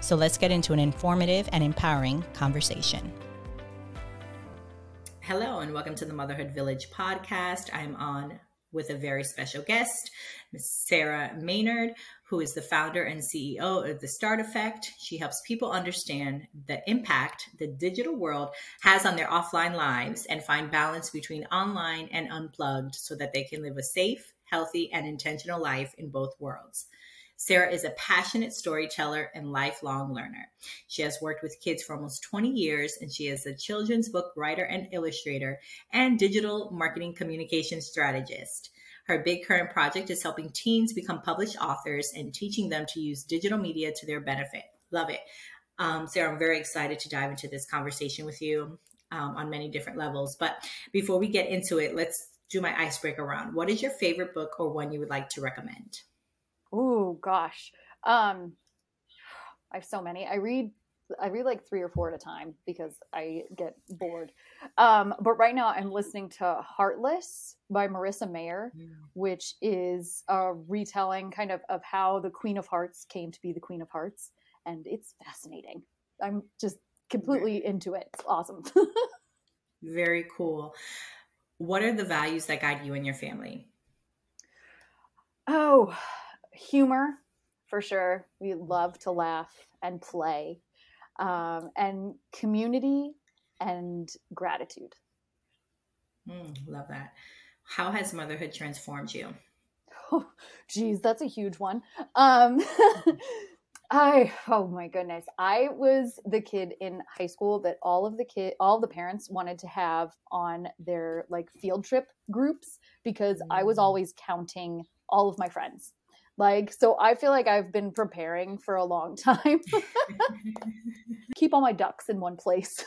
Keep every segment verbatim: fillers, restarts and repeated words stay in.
So let's get into an informative and empowering conversation. Hello, and welcome to the Motherhood Village podcast. I'm on with a very special guest, Miz Sarah Maynard, who is the founder and C E O of The Start Effect. She helps people understand the impact the digital world has on their offline lives and find balance between online and unplugged so that they can live a safe, healthy, and intentional life in both worlds. Sarah is a passionate storyteller and lifelong learner. She has worked with kids for almost twenty years, and she is a children's book writer and illustrator and digital marketing communication strategist. Her big current project is helping teens become published authors and teaching them to use digital media to their benefit. Love it. Um, Sarah, I'm very excited to dive into this conversation with you um, on many different levels. But before we get into it, let's do my icebreaker round. What is your favorite book or one you would like to recommend? Oh gosh. Um, I have so many. I read, I read like three or four at a time because I get bored. Um, but right now I'm listening to Heartless by Marissa Meyer, yeah. which is a retelling kind of, of how the Queen of Hearts came to be the Queen of Hearts. And it's fascinating. I'm just completely Very. into it. It's awesome. Very cool. What are the values that guide you and your family? Oh, humor, for sure. We love to laugh and play, um, and community and gratitude. Mm, love that. How has motherhood transformed you? Oh, geez, that's a huge one. Um, I, oh my goodness. I was the kid in high school that all of the kid, all the parents wanted to have on their like field trip groups because mm. I was always counting all of my friends. Like, so I feel like I've been preparing for a long time. Keep all my ducks in one place.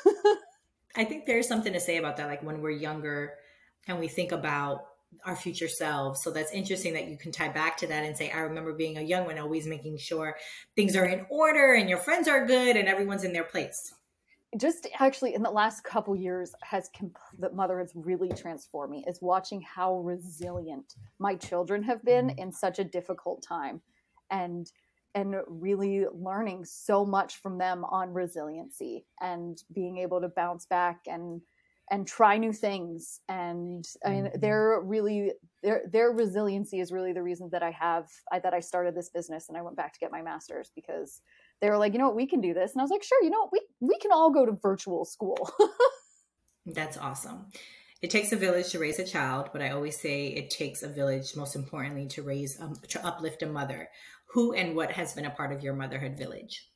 I think there's something to say about that. Like when we're younger and we think about our future selves. So that's interesting that you can tie back to that and say, I remember being a young one, always making sure things are in order and your friends are good and everyone's in their place. Just actually in the last couple years has comp- that motherhood's really transformed me is watching how resilient my children have been in such a difficult time and, and really learning so much from them on resiliency and being able to bounce back and, and try new things. And I mean, they're really, their, their resiliency is really the reason that I have, I, that I started this business and I went back to get my master's because they were like, you know what, we can do this. And I was like, sure, you know what, we, we can all go to virtual school. That's awesome. It takes a village to raise a child, but I always say it takes a village, most importantly, to raise, um, to uplift a mother. Who and what has been a part of your motherhood village?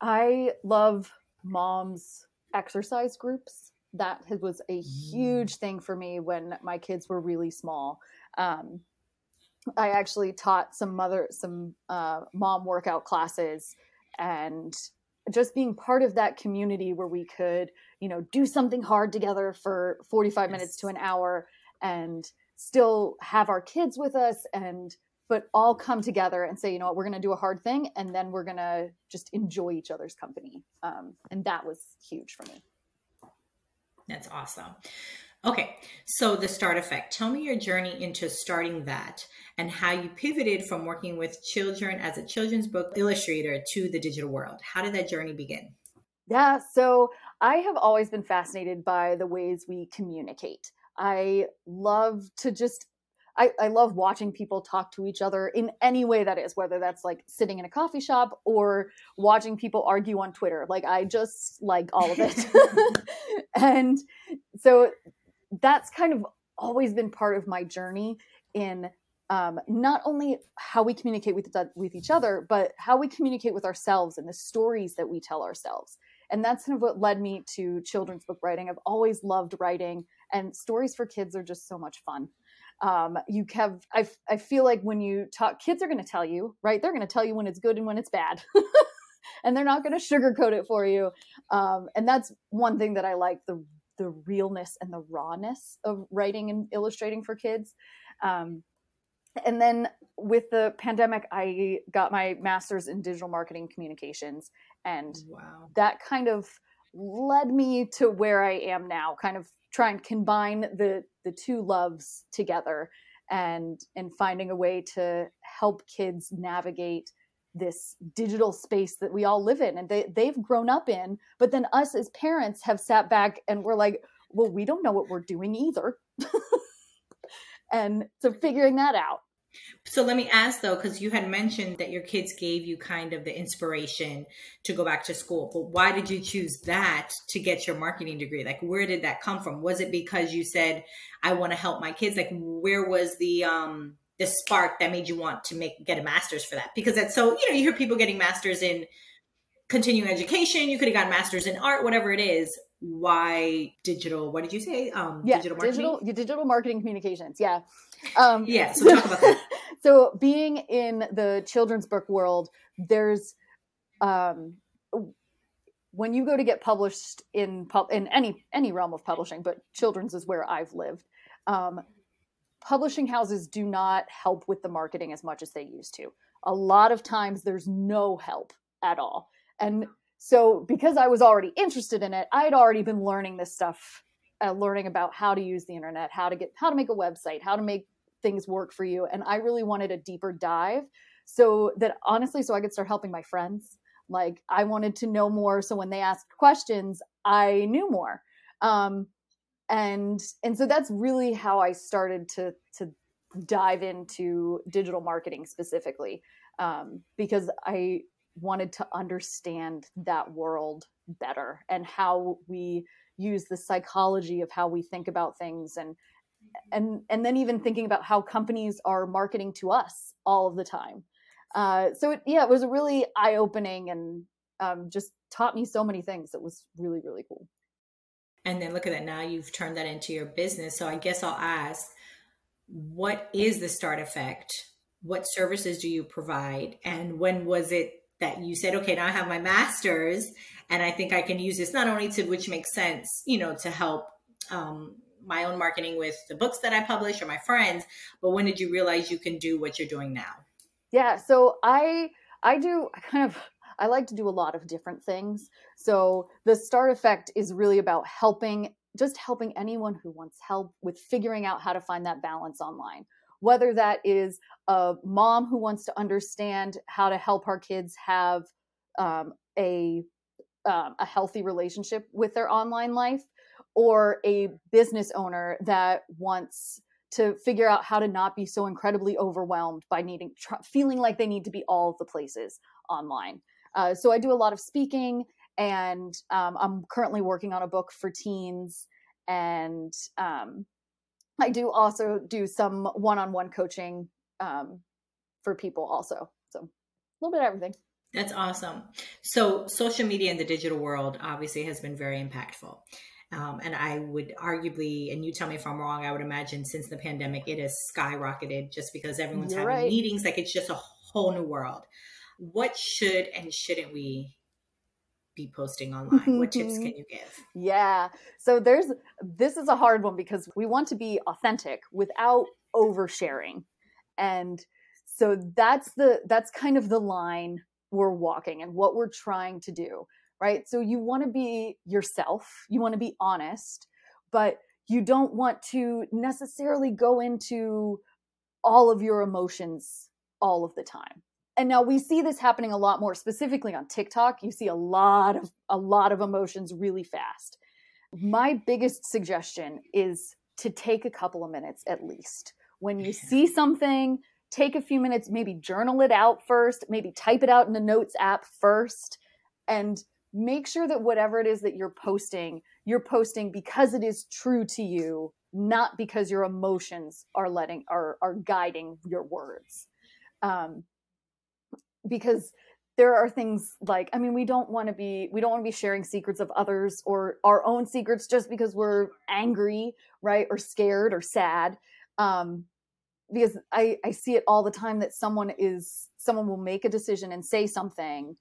I love mom's exercise groups. That was a huge thing for me when my kids were really small. Um, I actually taught some mother, some uh, mom workout classes, and just being part of that community where we could, you know, do something hard together for forty-five yes. minutes to an hour and still have our kids with us and, but all come together and say, you know what, we're going to do a hard thing. And then we're going to just enjoy each other's company. Um, and that was huge for me. That's awesome. Okay. So The Start Effect, tell me your journey into starting that and how you pivoted from working with children as a children's book illustrator to the digital world. How did that journey begin? Yeah. So I have always been fascinated by the ways we communicate. I love to just, I, I love watching people talk to each other in any way that is, whether that's like sitting in a coffee shop or watching people argue on Twitter. Like I just like all of it. And so that's kind of always been part of my journey in um, not only how we communicate with, with each other, but how we communicate with ourselves and the stories that we tell ourselves. And that's kind of what led me to children's book writing. I've always loved writing, and stories for kids are just so much fun. Um, you have, I, I feel like when you talk, kids are going to tell you, right? They're going to tell you when it's good and when it's bad. and they're not going to sugarcoat it for you. Um, and that's one thing that I like, the the realness and the rawness of writing and illustrating for kids. Um, and then with the pandemic, I got my master's in digital marketing communications. And wow. that kind of led me to where I am now, kind of try and combine the the two loves together and and finding a way to help kids navigate this digital space that we all live in and they, they've grown up in, but then us as parents have sat back and we're like, well, we don't know what we're doing either. And so figuring that out. So let me ask though, because you had mentioned that your kids gave you kind of the inspiration to go back to school, but why did you choose that to get your marketing degree? Like, where did that come from? Was it because you said, I want to help my kids? Like, where was the, um, the spark that made you want to make, get a master's for that? Because that's so, you know, you hear people getting masters in continuing education. You could have gotten masters in art, whatever it is. Why digital? What did you say? Um, yeah, digital marketing? Digital, digital marketing communications. Yeah. Um, yeah. So talk about that. So being in the children's book world, there's, um, when you go to get published in pub in any, any realm of publishing, but children's is where I've lived. Um, Publishing houses do not help with the marketing as much as they used to. A lot of times there's no help at all. And so because I was already interested in it, I'd already been learning this stuff, uh, learning about how to use the internet, how to get, how to make a website, how to make things work for you. And I really wanted a deeper dive so that honestly, so I could start helping my friends. Like I wanted to know more. So when they asked questions, I knew more. Um, And and so that's really how I started to to dive into digital marketing specifically, um, because I wanted to understand that world better and how we use the psychology of how we think about things and and and then even thinking about how companies are marketing to us all of the time. Uh, so it, yeah, it was really eye-opening and um, just taught me so many things. It was really, really cool. And then look at that. Now you've turned that into your business. So I guess I'll ask, what is the Start Effect? What services do you provide? And when was it that you said, okay, now I have my master's and I think I can use this not only to, which makes sense, you know, to help um, my own marketing with the books that I publish or my friends, but when did you realize you can do what you're doing now? Yeah. So I, I do I kind of, I like to do a lot of different things. So the Start Effect is really about helping, just helping anyone who wants help with figuring out how to find that balance online. Whether that is a mom who wants to understand how to help our kids have um, a um, a healthy relationship with their online life, or a business owner that wants to figure out how to not be so incredibly overwhelmed by needing, tr- feeling like they need to be all of the places online. Uh, so I do a lot of speaking and um, I'm currently working on a book for teens. And um, I do also do some one-on-one coaching um, for people also. So a little bit of everything. That's awesome. So social media in the digital world obviously has been very impactful. Um, and I would arguably, and you tell me if I'm wrong, I would imagine since the pandemic, it has skyrocketed just because everyone's You're having right. meetings. Like it's just a whole new world. What should and shouldn't we be posting online? What tips can you give? Yeah. So there's, this is a hard one because we want to be authentic without oversharing. And so that's the, that's kind of the line we're walking and what we're trying to do, right? So you want to be yourself, you want to be honest, but you don't want to necessarily go into all of your emotions all of the time. And now we see this happening a lot more specifically on TikTok. You see a lot of a lot of emotions really fast. My biggest suggestion is to take a couple of minutes at least. When you see something, take a few minutes, maybe journal it out first, maybe type it out in the notes app first, and make sure that whatever it is that you're posting, you're posting because it is true to you, not because your emotions are letting are are guiding your words. Um, Because there are things like, I mean, we don't want to be, we don't want to be sharing secrets of others or our own secrets just because we're angry, right? Or scared or sad. Um, because I, I see it all the time that someone is, someone will make a decision and say something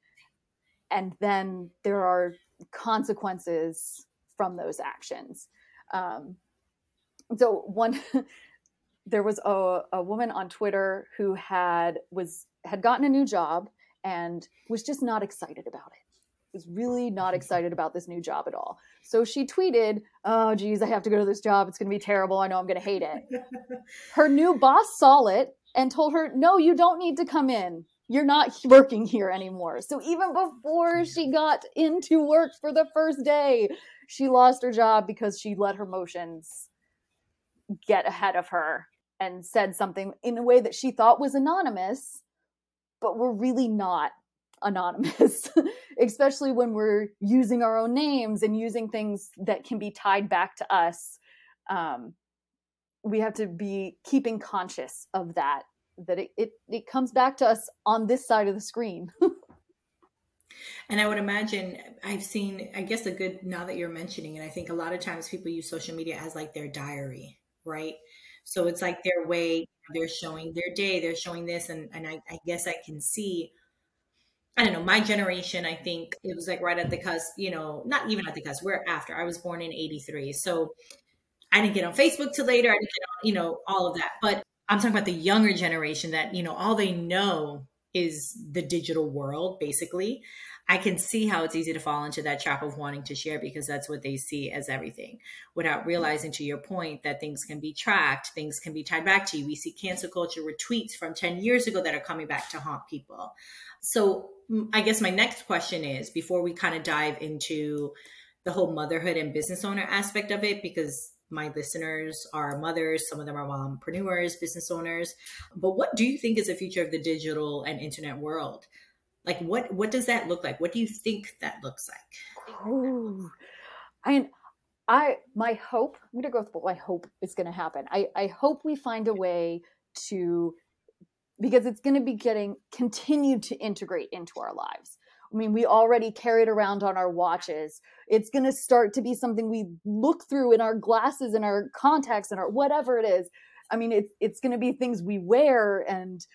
and then there are consequences from those actions. Um, so one, there was a, a woman on Twitter who had was had gotten a new job and was just not excited about it. Was really not excited about this new job at all. So she tweeted, "Oh, geez, I have to go to this job. It's going to be terrible. I know I'm going to hate it." Her new boss saw it and told her, "No, you don't need to come in. You're not working here anymore." So even before she got into work for the first day, she lost her job because she let her emotions get ahead of her and said something in a way that she thought was anonymous, but were really not anonymous, especially when we're using our own names and using things that can be tied back to us. Um, we have to be keeping conscious of that, that it, it, it comes back to us on this side of the screen. And I would imagine I've seen, I guess a good, now that you're mentioning it, I think a lot of times people use social media as like their diary, right? So it's like their way, they're showing their day, they're showing this. And, and I, I guess I can see, I don't know, my generation, I think it was like right at the cusp, you know, not even at the cusp, we're after. I was born in eighty-three. So I didn't get on Facebook till later. I didn't get on, you know, all of that. But I'm talking about the younger generation that, you know, all they know is the digital world, basically. I can see how it's easy to fall into that trap of wanting to share because that's what they see as everything without realizing, to your point, that things can be tracked, things can be tied back to you. We see cancel culture retweets from ten years ago that are coming back to haunt people. So I guess my next question is, before we kind of dive into the whole motherhood and business owner aspect of it, because my listeners are mothers, some of them are mompreneurs, business owners, but what do you think is the future of the digital and internet world? Like, what, what does that look like? What do you think that looks like? Oh, I, I, my hope, I'm going to go with what I hope is going to happen. I, I hope we find a way to, because it's going to be getting continued to integrate into our lives. I mean, we already carry it around on our watches. It's going to start to be something we look through in our glasses and our contacts and our whatever it is. I mean, it, it's going to be things we wear. And,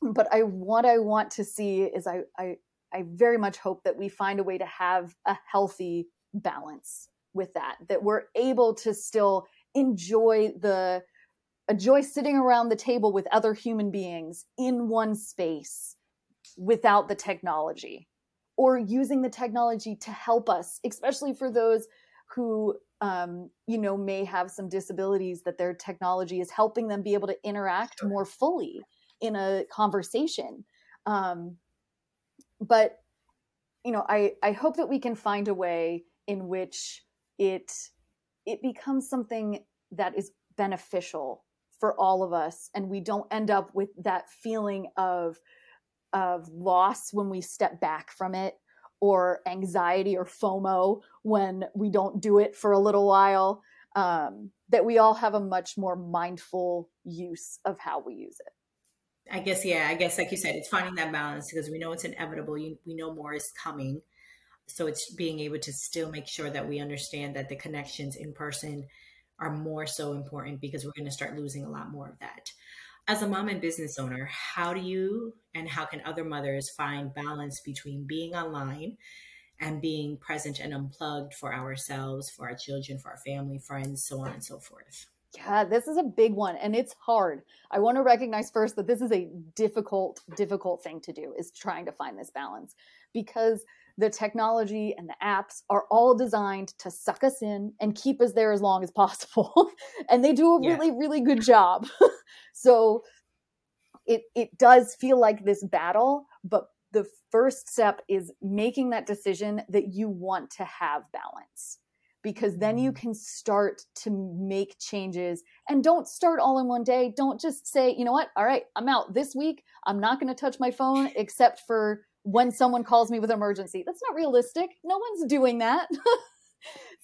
but I, what I want to see is I, I, I very much hope that we find a way to have a healthy balance with that, that we're able to still enjoy the, enjoy sitting around the table with other human beings in one space without the technology, or using the technology to help us, especially for those who, um, you know, may have some disabilities, that their technology is helping them be able to interact more fully in a conversation. Um, but, you know, I, I hope that we can find a way in which it, it becomes something that is beneficial for all of us, and we don't end up with that feeling of of loss when we step back from it, or anxiety or FOMO when we don't do it for a little while, um, that we all have a much more mindful use of how we use it. I guess, yeah, I guess like you said, it's finding that balance, because we know it's inevitable. You, we know more is coming. So it's being able to still make sure that we understand that the connections in person are more so important, because we're going to start losing a lot more of that. As a mom and business owner, how do you and how can other mothers find balance between being online and being present and unplugged for ourselves, for our children, for our family, friends, so on and so forth? Yeah, this is a big one, and it's hard. I want to recognize first that this is a difficult, difficult thing to do, is trying to find this balance, because the technology and the apps are all designed to suck us in and keep us there as long as possible. And they do a yeah. really, really good job. So it it does feel like this battle, but the first step is making that decision that you want to have balance, because then you can start to make changes. And don't start all in one day. Don't just say, you know what? All right, I'm out this week. I'm not going to touch my phone except for when someone calls me with an emergency. That's not realistic. No one's doing that.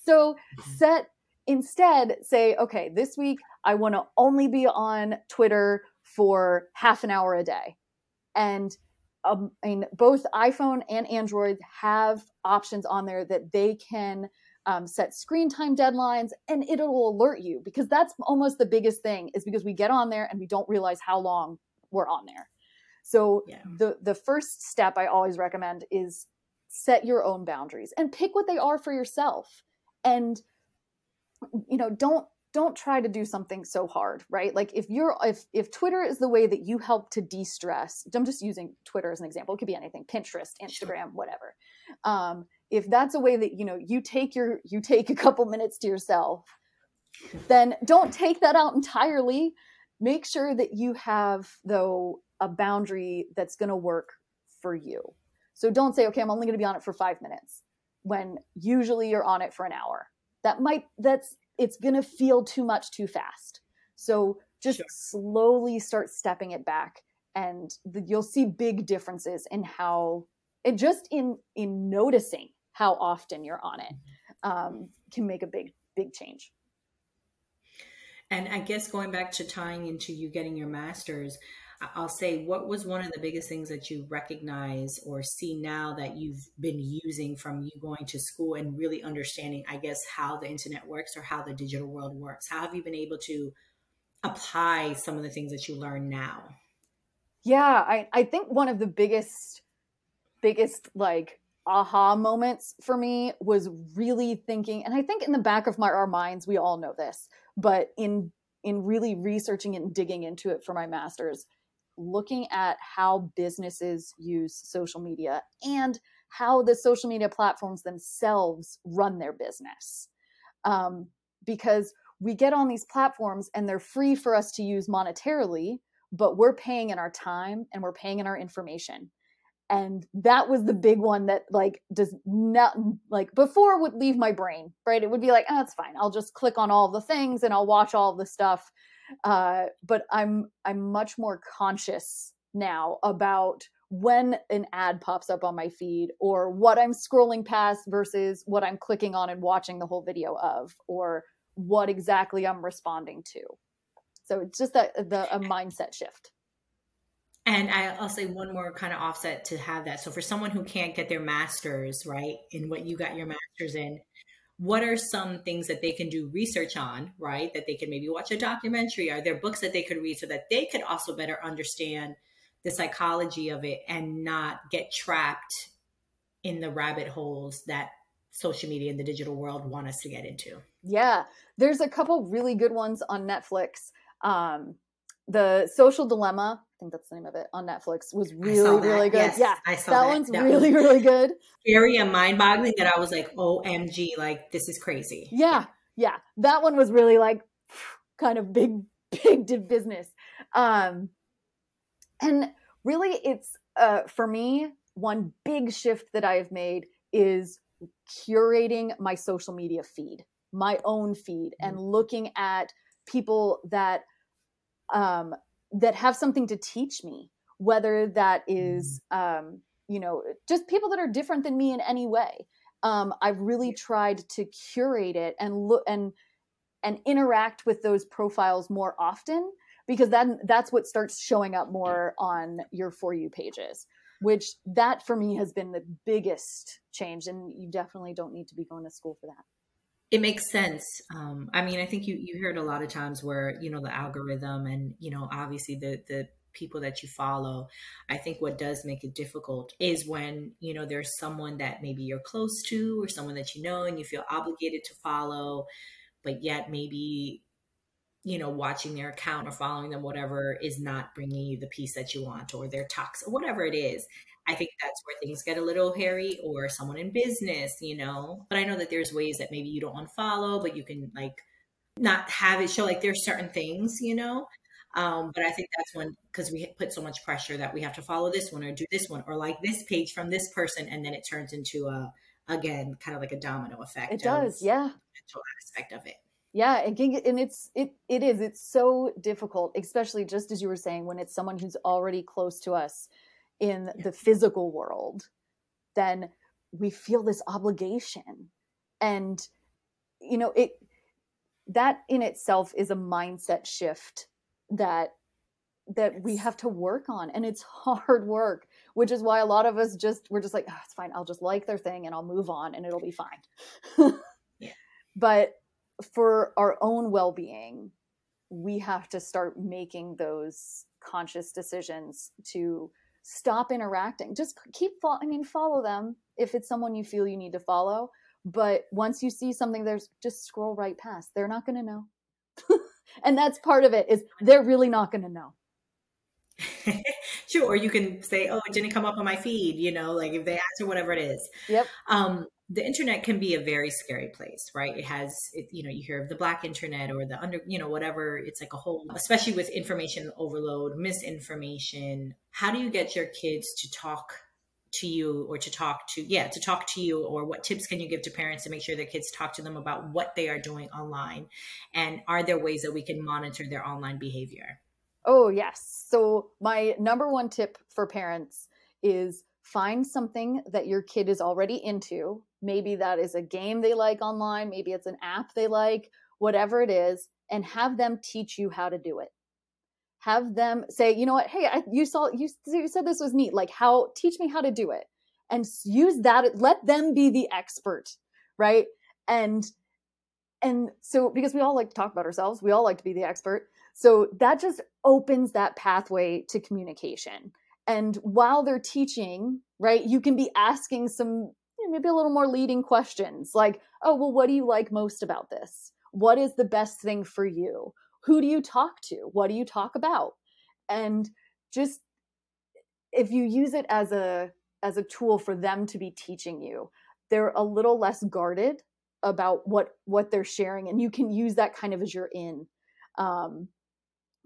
So set instead say, okay, this week I want to only be on Twitter for half an hour a day. And um, I mean, both iPhone and Android have options on there that they can um, set screen time deadlines, and it'll alert you, because that's almost the biggest thing, is because we get on there and we don't realize how long we're on there. So yeah. the, the first step I always recommend is set your own boundaries and pick what they are for yourself. And, you know, don't, don't try to do something so hard, right? Like if you're, if, if Twitter is the way that you help to de-stress, I'm just using Twitter as an example. It could be anything, Pinterest, Instagram, whatever. Um, if that's a way that, you know, you take your, you take a couple minutes to yourself, then don't take that out entirely. Make sure that you have, though, a boundary that's going to work for you. So don't say, okay, I'm only going to be on it for five minutes when usually you're on it for an hour. That might, that's, it's going to feel too much too fast. So just sure. slowly start stepping it back, and the, you'll see big differences in how it just in, in noticing how often you're on it um, can make a big, big change. And I guess going back to tying into you getting your master's, I'll say, what was one of the biggest things that you recognize or see now that you've been using from you going to school and really understanding, I guess, how the internet works or how the digital world works? How have you been able to apply some of the things that you learn now? Yeah, I, I think one of the biggest, biggest like aha moments for me was really thinking, and I think in the back of my, our minds, we all know this, but in in really researching it and digging into it for my master's, looking at how businesses use social media and how the social media platforms themselves run their business. Um, because we get on these platforms and they're free for us to use monetarily, but we're paying in our time and we're paying in our information. And that was the big one that like does not like before would leave my brain, right? It would be like, oh, it's fine. I'll just click on all the things and I'll watch all the stuff. Uh, but I'm, I'm much more conscious now about when an ad pops up on my feed or what I'm scrolling past versus what I'm clicking on and watching the whole video of, or what exactly I'm responding to. So it's just a, the, a mindset shift. And I'll say one more kind of offset to have that. So for someone who can't get their master's, right, in what you got your master's in, what are some things that they can do research on, right, that they can maybe watch a documentary? Are there books that they could read so that they could also better understand the psychology of it and not get trapped in the rabbit holes that social media and the digital world want us to get into? Yeah, there's a couple really good ones on Netflix. Um, The Social Dilemma, I think that's the name of it, on Netflix was really, really good. Yes, yeah, I saw that, that one's that really, was really good. Scary and mind-boggling that I was like, O M G, like this is crazy. Yeah, yeah, that one was really like kind of big, big did business, um, and really, it's uh, for me one big shift that I have made is curating my social media feed, my own feed, mm-hmm. and looking at people that. Um, that have something to teach me, whether that is, um, you know, just people that are different than me in any way. Um, I've really tried to curate it and look and and interact with those profiles more often, because then that's what starts showing up more on your For You pages, which that for me has been the biggest change. And you definitely don't need to be going to school for that. It makes sense. Um, I mean, I think you, you hear it a lot of times where, you know, the algorithm and, you know, obviously the, the people that you follow, I think what does make it difficult is when, you know, there's someone that maybe you're close to or someone that you know, and you feel obligated to follow, but yet maybe, you know, watching their account or following them, whatever, is not bringing you the peace that you want, or their toxic, or whatever it is. I think that's where things get a little hairy, or someone in business, you know, but I know that there's ways that maybe you don't unfollow, but you can like not have it show, like there's certain things, you know, um, but I think that's when, because we put so much pressure that we have to follow this one or do this one or like this page from this person. And then it turns into a, again, kind of like a domino effect. It does. Yeah. Mental aspect of it. Yeah. And, and it's, it, it is, it's so difficult, especially just as you were saying, when it's someone who's already close to us in the physical world, then we feel this obligation. And, you know, it, that in itself is a mindset shift that, that we have to work on. And it's hard work, which is why a lot of us just, we're just like, oh, it's fine. I'll just like their thing and I'll move on and it'll be fine. Yeah. But for our own well-being, we have to start making those conscious decisions to stop interacting. Just keep, fo- I mean, follow them, if it's someone you feel you need to follow. But once you see something, there's just scroll right past. They're not going to know. And that's part of it, is they're really not going to know. Sure. Or you can say, oh, it didn't come up on my feed, you know, like if they ask or whatever it is. Yep. Um, the internet can be a very scary place, right? It has, it, you know, you hear of the black internet or the under, you know, whatever. It's like a whole, especially with information overload, misinformation. How do you get your kids to talk to you or to talk to, yeah, to talk to you, or what tips can you give to parents to make sure their kids talk to them about what they are doing online? And are there ways that we can monitor their online behavior? Oh, yes. So my number one tip for parents is find something that your kid is already into. Maybe that is a game they like online. Maybe it's an app they like, whatever it is, and have them teach you how to do it. Have them say, you know what? Hey, I, you saw, you, you said this was neat. Like, how, teach me how to do it, and use that. Let them be the expert. Right. And, and so, because we all like to talk about ourselves, we all like to be the expert. So that just opens that pathway to communication. And while they're teaching, right, you can be asking some, you know, maybe a little more leading questions like, oh, well, what do you like most about this? What is the best thing for you? Who do you talk to? What do you talk about? And just if you use it as a as a tool for them to be teaching you, they're a little less guarded about what, what they're sharing. And you can use that kind of as your in. Um,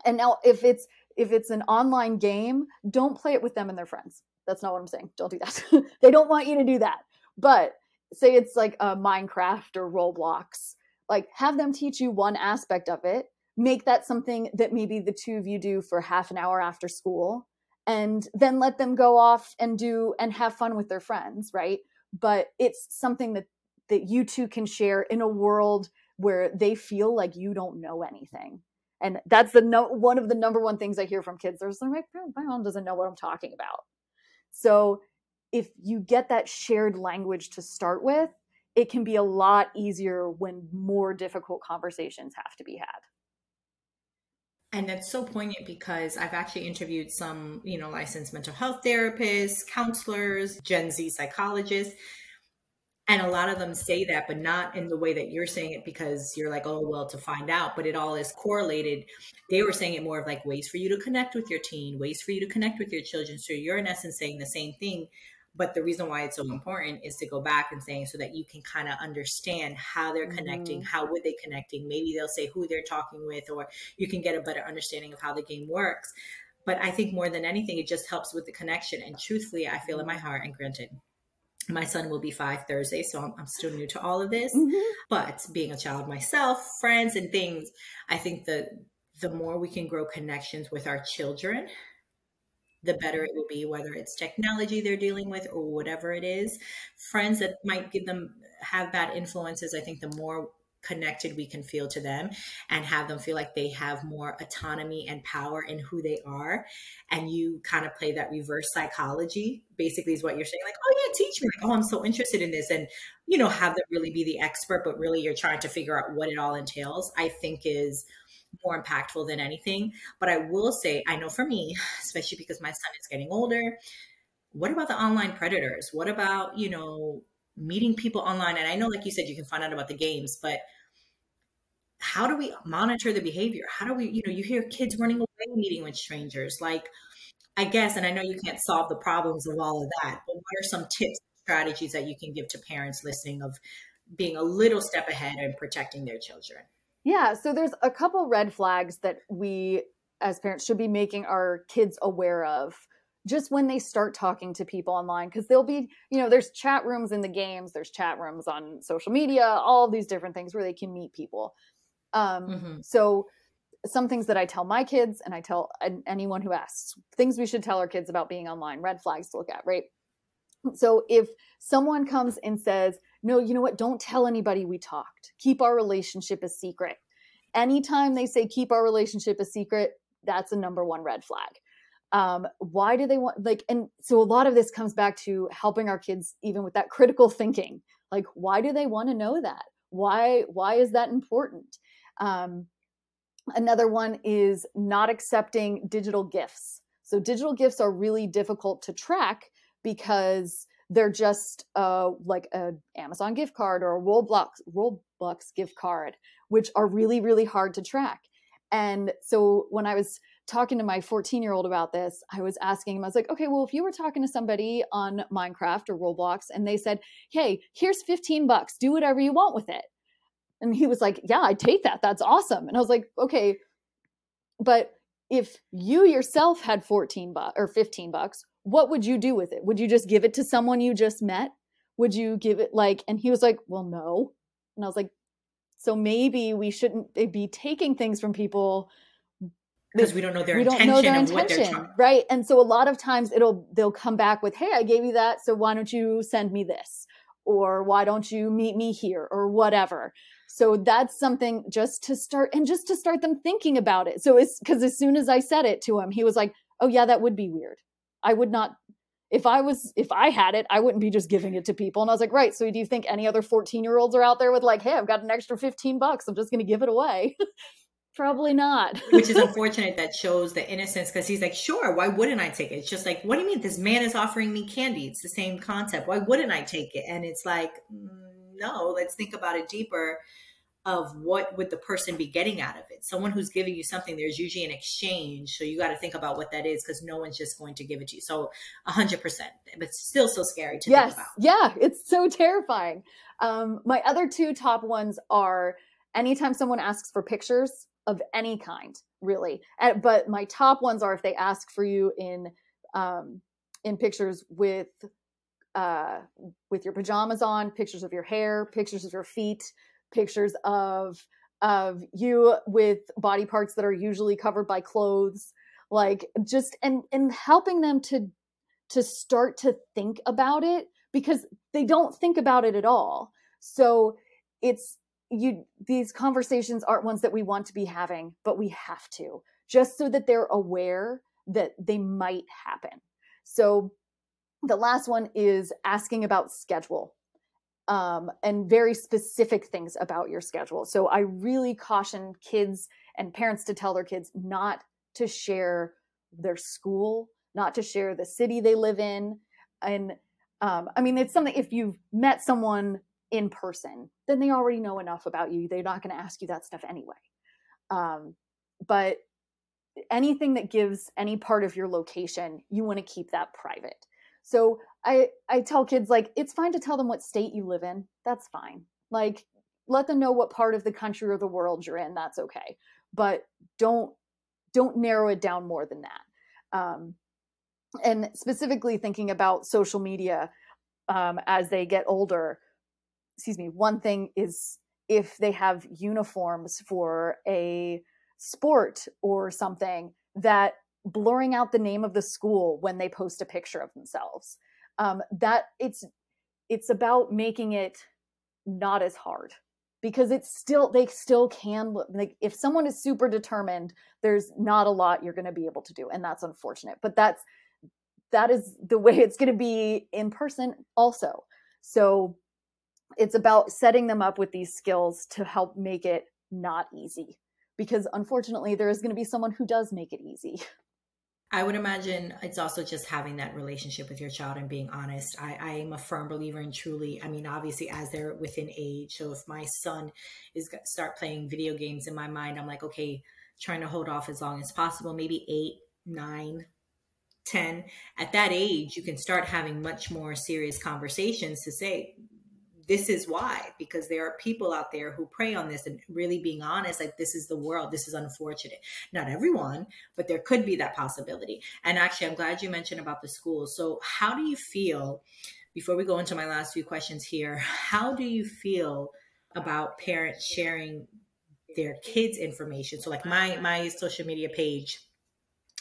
and now if it's, if it's an online game, don't play it with them and their friends. That's not what I'm saying. Don't do that. They don't want you to do that. But say it's like a Minecraft or Roblox, like have them teach you one aspect of it. Make that something that maybe the two of you do for half an hour after school, and then let them go off and do and have fun with their friends. Right. But it's something that, that you two can share in a world where they feel like you don't know anything. And that's the no, one of the number one things I hear from kids. They're just like, my mom doesn't know what I'm talking about. So if you get that shared language to start with, it can be a lot easier when more difficult conversations have to be had. And that's so poignant, because I've actually interviewed some, you know, licensed mental health therapists, counselors, Gen Z psychologists. And a lot of them say that, but not in the way that you're saying it, because you're like, oh, well, to find out, but it all is correlated. They were saying it more of like ways for you to connect with your teen, ways for you to connect with your children. So you're in essence saying the same thing. But the reason why it's so important is to go back and saying, so that you can kind of understand how they're connecting, mm-hmm. how were they connecting? Maybe they'll say who they're talking with, or you can get a better understanding of how the game works. But I think more than anything, it just helps with the connection. And truthfully, I feel in my heart, and granted, my son will be five Thursday, so I'm, I'm still new to all of this. Mm-hmm. But being a child myself, friends and things, I think the the more we can grow connections with our children, the better it will be, whether it's technology they're dealing with or whatever it is. Friends that might give them, have bad influences, I think the more connected we can feel to them and have them feel like they have more autonomy and power in who they are. And you kind of play that reverse psychology, basically, is what you're saying. Like, oh yeah, teach me. Like, oh, I'm so interested in this. And, you know, have them really be the expert, but really you're trying to figure out what it all entails, I think is more impactful than anything. But I will say, I know for me, especially because my son is getting older, what about the online predators? What about, you know, meeting people online? And I know, like you said, you can find out about the games, but how do we monitor the behavior? How do we, you know, you hear kids running away, meeting with strangers, like, I guess, and I know you can't solve the problems of all of that, but what are some tips, strategies that you can give to parents listening of being a little step ahead and protecting their children? Yeah. So there's a couple red flags that we as parents should be making our kids aware of just when they start talking to people online, because they'll be, you know, there's chat rooms in the games, there's chat rooms on social media, all these different things where they can meet people. Um, mm-hmm. So some things that I tell my kids, and I tell anyone who asks, things we should tell our kids about being online, red flags to look at, right? So if someone comes and says, no, you know what, don't tell anybody we talked, keep our relationship a secret. Anytime they say keep our relationship a secret, that's a number one red flag. Um, why do they want, like, and so a lot of this comes back to helping our kids, even with that critical thinking, like, why do they want to know that? Why, why is that important? Um, another one is not accepting digital gifts. So digital gifts are really difficult to track because They're just uh, like an Amazon gift card or a Roblox, Roblox gift card, which are really, really hard to track. And so when I was talking to my fourteen-year-old about this, I was asking him, I was like, okay, well, if you were talking to somebody on Minecraft or Roblox and they said, hey, here's fifteen bucks, do whatever you want with it. And he was like, yeah, I take that. That's awesome. And I was like, okay, but if you yourself had fourteen bucks or fifteen bucks, what would you do with it? Would you just give it to someone you just met? Would you give it like, and he was like, well, no. And I was like, so maybe we shouldn't be taking things from people because we don't know their we intention. We don't know their intention, what they're trying- right? And so a lot of times it'll they'll come back with, hey, I gave you that, so why don't you send me this? Or why don't you meet me here? Or whatever. So that's something just to start and just to start them thinking about it. So it's because as soon as I said it to him, he was like, oh yeah, that would be weird. I would not, if I was, if I had it, I wouldn't be just giving it to people. And I was like, right. So do you think any other fourteen year olds are out there with like, hey, I've got an extra fifteen bucks. I'm just going to give it away. Probably not. Which is unfortunate. That shows the innocence because he's like, sure, why wouldn't I take it? It's just like, what do you mean? This man is offering me candy. It's the same concept. Why wouldn't I take it? And it's like, no, let's think about it deeper of what would the person be getting out of it. Someone who's giving you something, there's usually an exchange. So you got to think about what that is because no one's just going to give it to you. So one hundred percent, but still so scary to yes. think about. Yeah, it's so terrifying. Um, my other two top ones are anytime someone asks for pictures of any kind, really. But my top ones are if they ask for you in um, in pictures with uh, with your pajamas on, pictures of your hair, pictures of your feet, pictures of of you with body parts that are usually covered by clothes, like just and and helping them to to start to think about it because they don't think about it at all. So it's you these conversations aren't ones that we want to be having, but we have to, just so that they're aware that they might happen. So the last one is asking about schedule. Um, and very specific things about your schedule. So I really caution kids and parents to tell their kids not to share their school, not to share the city they live in. And um, I mean, it's something, if you've met someone in person, then they already know enough about you. They're not going to ask you that stuff anyway. Um, but anything that gives any part of your location, you want to keep that private. So I, I tell kids, like, it's fine to tell them what state you live in. That's fine. Like, let them know what part of the country or the world you're in. That's okay. But don't don't narrow it down more than that. Um, and specifically thinking about social media um, as they get older, excuse me, one thing is if they have uniforms for a sport or something, that blurring out the name of the school when they post a picture of themselves. Um, that it's, it's about making it not as hard because it's still, they still can look like if someone is super determined, there's not a lot you're going to be able to do. And that's unfortunate, but that's, that is the way it's going to be in person also. So it's about setting them up with these skills to help make it not easy because unfortunately there is going to be someone who does make it easy. I would imagine it's also just having that relationship with your child and being honest. I, I am a firm believer in truly, I mean, obviously as they're within age. So if my son is going to start playing video games in my mind, I'm like, okay, trying to hold off as long as possible, maybe eight, nine, ten. At that age, you can start having much more serious conversations to say, this is why, because there are people out there who prey on this and really being honest, like this is the world, this is unfortunate. Not everyone, but there could be that possibility. And actually, I'm glad you mentioned about the school. So how do you feel, before we go into my last few questions here, how do you feel about parents sharing their kids' information? So like my, my social media page,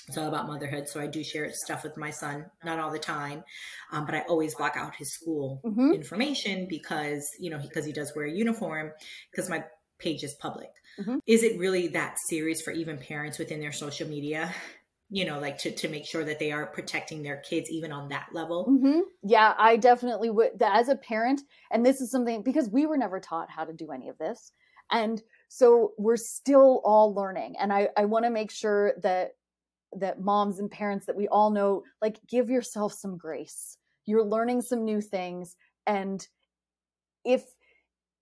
it's all about motherhood. So I do share stuff with my son, not all the time, um, but I always block out his school mm-hmm. information because, you know, because he, he does wear a uniform because my page is public. Mm-hmm. Is it really that serious for even parents within their social media, you know, like to, to make sure that they are protecting their kids even on that level? Mm-hmm. Yeah, I definitely would. As a parent, and this is something because we were never taught how to do any of this. And so we're still all learning. And I, I want to make sure that that moms and parents that we all know, like give yourself some grace. you're learning some new things. And if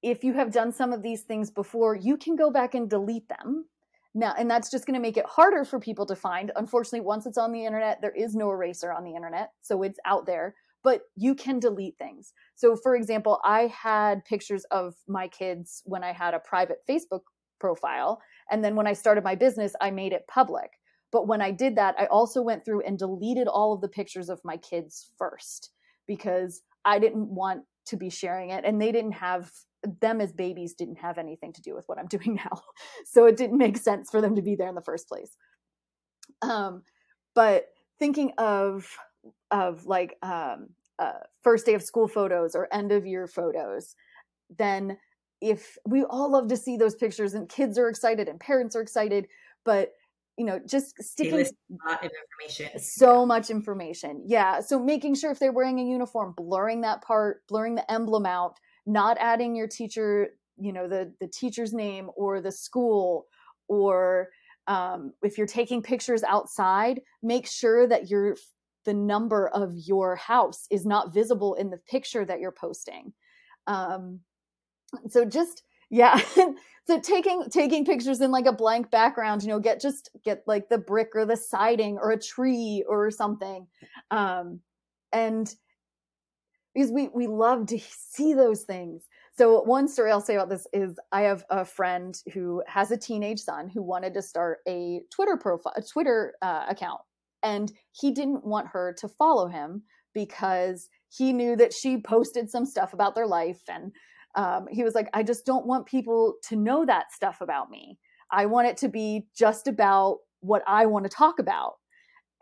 if you have done some of these things before, you can go back and delete them. Now, and that's just going to make it harder for people to find. Unfortunately, once it's on the internet, there is no eraser on the internet. So it's out there, but you can delete things. So for example, I had pictures of my kids when I had a private Facebook profile. And then when I started my business, I made it public. But when I did that, I also went through and deleted all of the pictures of my kids first, because I didn't want to be sharing it. And they didn't have them as babies didn't have anything to do with what I'm doing now. So it didn't make sense for them to be there in the first place. Um, but thinking of, of like um, uh, first day of school photos or end of year photos, then if we all love to see those pictures and kids are excited and parents are excited, but you know, just sticking a lot of information. So much information. Yeah. So making sure if they're wearing a uniform, blurring that part, blurring the emblem out, not adding your teacher, you know, the, the teacher's name or the school, or um, if you're taking pictures outside, make sure that your the number of your house is not visible in the picture that you're posting. Um, so just, yeah. So taking, taking pictures in like a blank background, you know, get, just get like the brick or the siding or a tree or something. Um, and Because we, we love to see those things. So one story I'll say about this is I have a friend who has a teenage son who wanted to start a Twitter profile, a Twitter uh, account. And he didn't want her to follow him because he knew that she posted some stuff about their life. And um, he was like, I just don't want people to know that stuff about me. I want it to be just about what I want to talk about.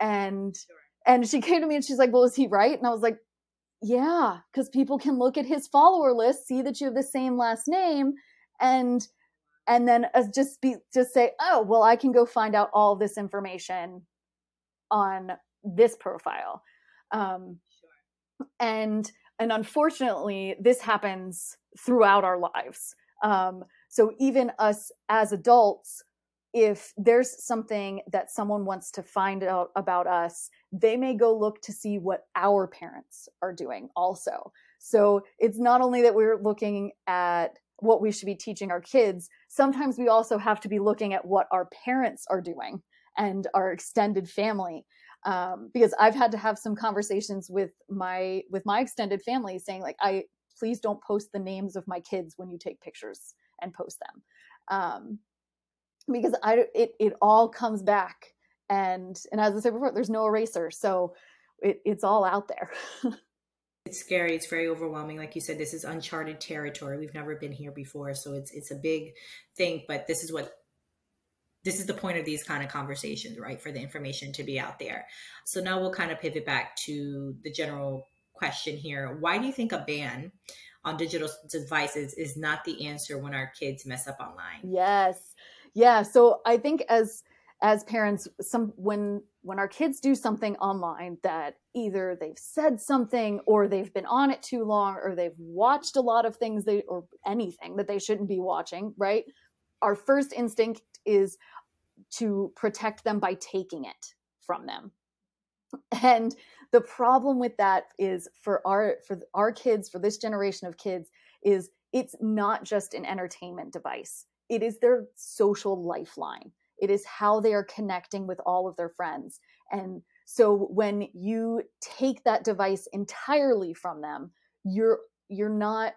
And, sure. And she came to me and she's like, well, is he right? And I was like, yeah, because people can look at his follower list, see that you have the same last name, and and then just be just say, oh, well, I can go find out all this information on this profile. Um, sure. And and unfortunately, this happens throughout our lives. Um, so even us as adults, if there's something that someone wants to find out about us, they may go look to see what our parents are doing also. So it's not only that we're looking at what we should be teaching our kids, sometimes we also have to be looking at what our parents are doing and our extended family. Um, because I've had to have some conversations with my with my extended family saying like, I please don't post the names of my kids when you take pictures and post them. Um, Because I, it, it all comes back, and and as I said before, there's no eraser, so it, it's all out there. It's scary. It's very overwhelming. Like you said, this is uncharted territory. We've never been here before, so it's it's a big thing. But this is what this is the point of these kind of conversations, right? For the information to be out there. So now we'll kind of pivot back to the general question here. Why do you think a ban on digital devices is not the answer when our kids mess up online? Yes. Yeah. So I think as, as parents, some, when, when our kids do something online that either they've said something or they've been on it too long, or they've watched a lot of things they, or anything that they shouldn't be watching, right? Our first instinct is to protect them by taking it from them. And the problem with that is for our, for our kids, for this generation of kids, is it's not just an entertainment device. It is their social lifeline. It is how they are connecting with all of their friends. And so when you take that device entirely from them, you're you're not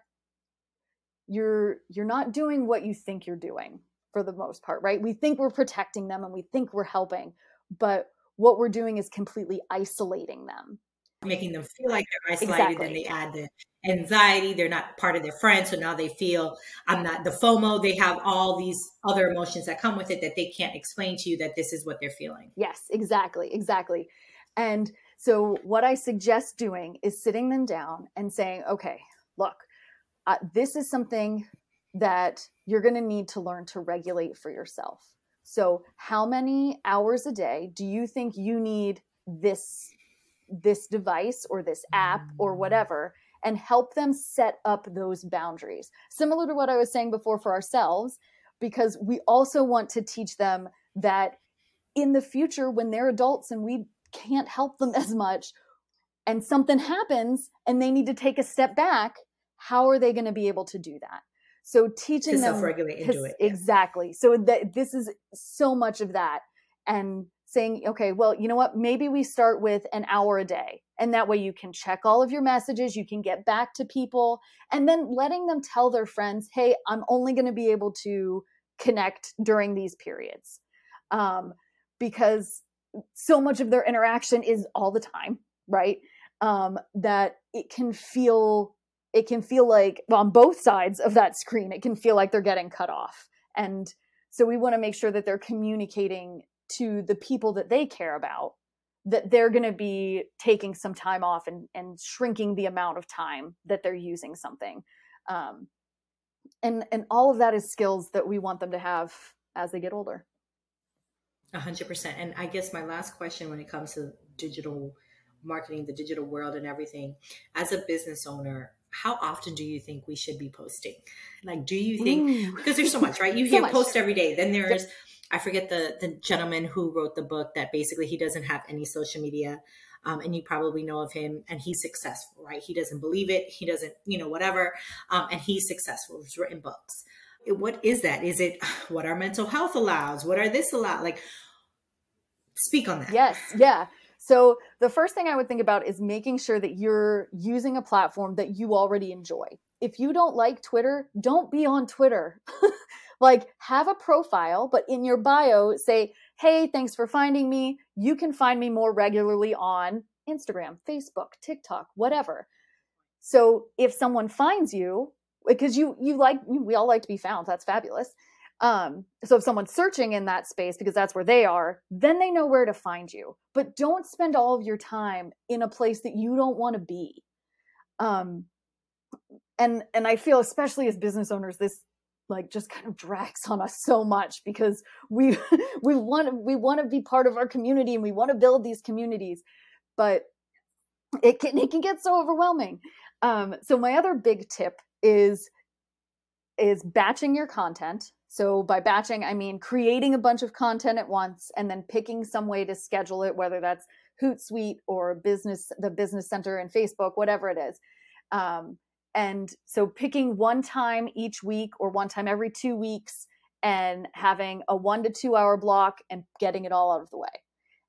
you're you're not doing what you think you're doing for the most part, right? We think we're protecting them and we think we're helping, but what we're doing is completely isolating them. Making them feel like they're isolated, exactly. Then they add the anxiety, they're not part of their friends, so now they feel I'm not the FOMO. They have all these other emotions that come with it that they can't explain to you that this is what they're feeling. Yes, exactly, exactly. And so what I suggest doing is sitting them down and saying, okay, look, uh, this is something that you're going to need to learn to regulate for yourself. So how many hours a day do you think you need this this device or this app or whatever, and help them set up those boundaries. Similar to what I was saying before for ourselves, because we also want to teach them that in the future, when they're adults and we can't help them as much, and something happens and they need to take a step back, how are they going to be able to do that? So teaching to them. Self-regulate and do it. Yeah. Exactly. So th- this is so much of that. And saying, okay, well, you know what? Maybe we start with an hour a day. And that way you can check all of your messages. You can get back to people. And then letting them tell their friends, hey, I'm only going to be able to connect during these periods. Um, because so much of their interaction is all the time, right? Um, that it can feel... It can feel like, well, on both sides of that screen, it can feel like they're getting cut off. And so we want to make sure that they're communicating to the people that they care about, that they're going to be taking some time off and, and shrinking the amount of time that they're using something. Um, and, and all of that is skills that we want them to have as they get older. A hundred percent. And I guess my last question when it comes to digital marketing, the digital world and everything, as a business owner, how often do you think we should be posting? Like, do you think, Ooh. because there's so much, right? You hear so post every day. Then there's, yep. I forget the the gentleman who wrote the book that basically he doesn't have any social media. Um, and you probably know of him, and he's successful, right? He doesn't believe it. He doesn't, you know, whatever. Um, and he's successful. He's written books. What is that? Is it what our mental health allows? What are this allow? Like, speak on that. Yes. Yeah. So the first thing I would think about is making sure that you're using a platform that you already enjoy. If you don't like Twitter, don't be on Twitter. Like, have a profile, but in your bio say, hey, thanks for finding me. You can find me more regularly on Instagram, Facebook, TikTok, whatever. So if someone finds you, because you you like, we all like to be found. That's fabulous. Um, so if someone's searching in that space, because that's where they are, then they know where to find you. But don't spend all of your time in a place that you don't want to be. Um, and, and I feel, especially as business owners, this like just kind of drags on us so much, because we, we want to, we want to be part of our community and we want to build these communities, but it can, it can get so overwhelming. Um, so my other big tip is, is batching your content. So by batching, I mean creating a bunch of content at once and then picking some way to schedule it, whether that's Hootsuite or business, the business center and Facebook, whatever it is. Um, and so picking one time each week or one time every two weeks and having a one to two hour block and getting it all out of the way.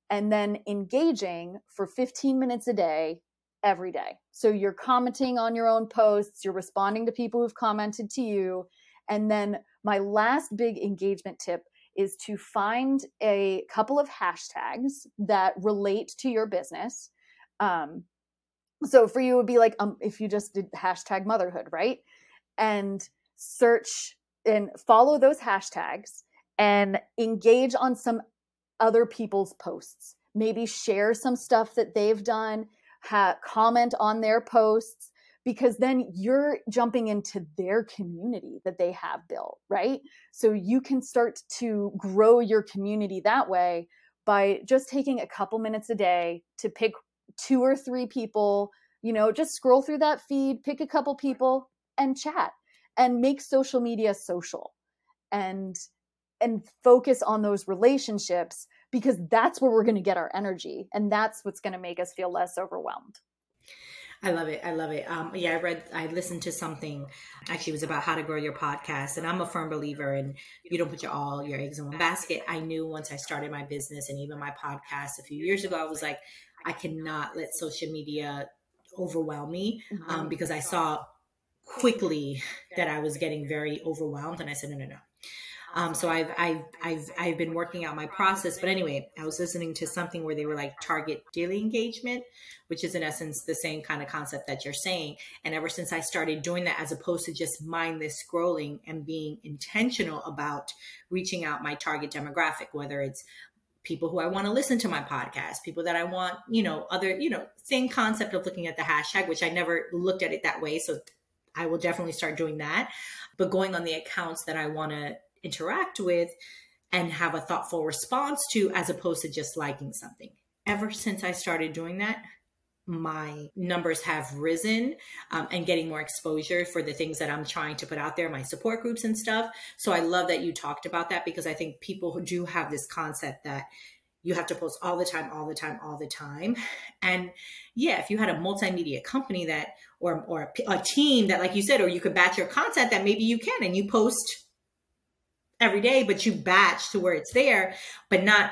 And then engaging for fifteen minutes a day, every day. So you're commenting on your own posts, you're responding to people who've commented to you. And then my last big engagement tip is to find a couple of hashtags that relate to your business. Um, so for you, it would be like, um, if you just did hashtag motherhood, right? And search and follow those hashtags and engage on some other people's posts. Maybe share some stuff that they've done, ha- comment on their posts. Because then you're jumping into their community that they have built, right? So you can start to grow your community that way by just taking a couple minutes a day to pick two or three people, you know, just scroll through that feed, pick a couple people and chat and make social media social and, and focus on those relationships, because that's where we're going to get our energy and that's what's going to make us feel less overwhelmed. I love it. I love it. Um, yeah, I read, I listened to something, actually it was about how to grow your podcast. And I'm a firm believer in you don't put your, all your eggs in one basket. I knew once I started my business and even my podcast a few years ago, I was like, I cannot let social media overwhelm me, um, because I saw quickly that I was getting very overwhelmed. And I said, no, no, no. Um, so I've, I've, I've, I've been working out my process, but anyway, I was listening to something where they were like target daily engagement, which is in essence the same kind of concept that you're saying. And ever since I started doing that, as opposed to just mindless scrolling and being intentional about reaching out my target demographic, whether it's people who I want to listen to my podcast, people that I want, you know, other, you know, same concept of looking at the hashtag, which I never looked at it that way. So I will definitely start doing that, but going on the accounts that I want to interact with and have a thoughtful response to, as opposed to just liking something. Ever since I started doing that, my numbers have risen, um, and getting more exposure for the things that I'm trying to put out there, my support groups and stuff. So I love that you talked about that, because I think people do have this concept that you have to post all the time, all the time, all the time. And yeah, if you had a multimedia company that, or, or a, a team that, like you said, or you could batch your content, that maybe you can, and you post every day, but you batch to where it's there, but not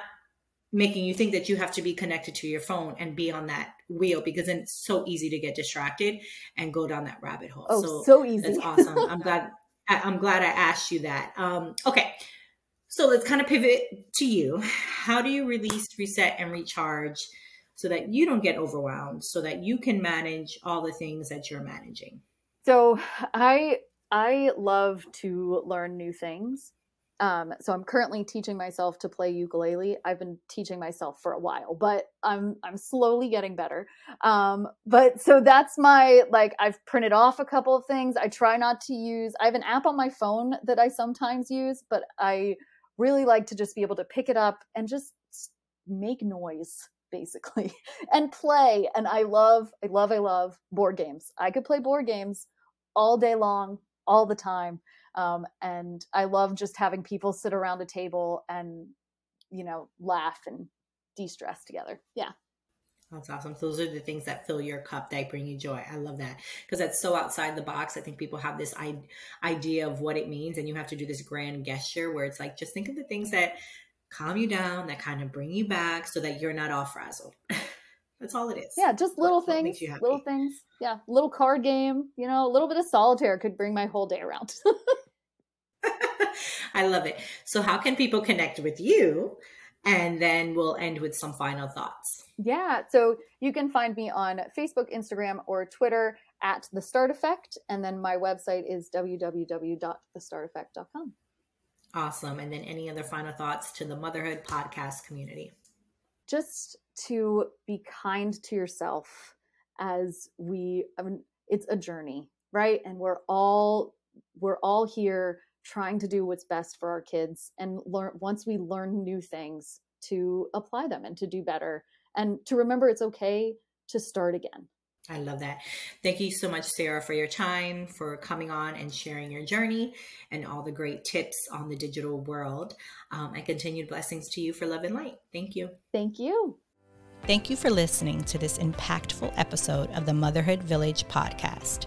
making you think that you have to be connected to your phone and be on that wheel, because then it's so easy to get distracted and go down that rabbit hole. Oh, so, so easy. That's awesome. I'm glad, I'm glad I asked you that. Um, okay. So let's kind of pivot to you. How do you release, reset, and recharge so that you don't get overwhelmed, so that you can manage all the things that you're managing? So I, I love to learn new things. Um, so I'm currently teaching myself to play ukulele. I've been teaching myself for a while, but I'm, I'm slowly getting better. Um, but so that's my, like, I've printed off a couple of things. I try not to use, I have an app on my phone that I sometimes use, but I really like to just be able to pick it up and just make noise, basically, and play. And I love, I love, I love board games. I could play board games all day long, all the time. Um, and I love just having people sit around a table and, you know, laugh and de-stress together. Yeah. That's awesome. So those are the things that fill your cup, that bring you joy. I love that, because that's so outside the box. I think people have this I- idea of what it means, and you have to do this grand gesture where it's like, just think of the things that calm you down, that kind of bring you back, so that you're not all frazzled. That's all it is. Yeah, just little what, things, what little things. Yeah, little card game, you know, a little bit of solitaire could bring my whole day around. I love it. So how can people connect with you? And then we'll end with some final thoughts. Yeah. So you can find me on Facebook, Instagram, or Twitter at The Start Effect. And then my website is w w w dot the start effect dot com. Awesome. And then any other final thoughts to the Motherhood Podcast community? Just to be kind to yourself as we, I mean, it's a journey, right? And we're all, we're all here trying to do what's best for our kids, and learn, once we learn new things, to apply them and to do better, and to remember it's okay to start again. I love that. Thank you so much, Sarah, for your time, for coming on and sharing your journey and all the great tips on the digital world. Um, and continued blessings to you for love and light. Thank you. Thank you. Thank you for listening to this impactful episode of the Motherhood Village podcast.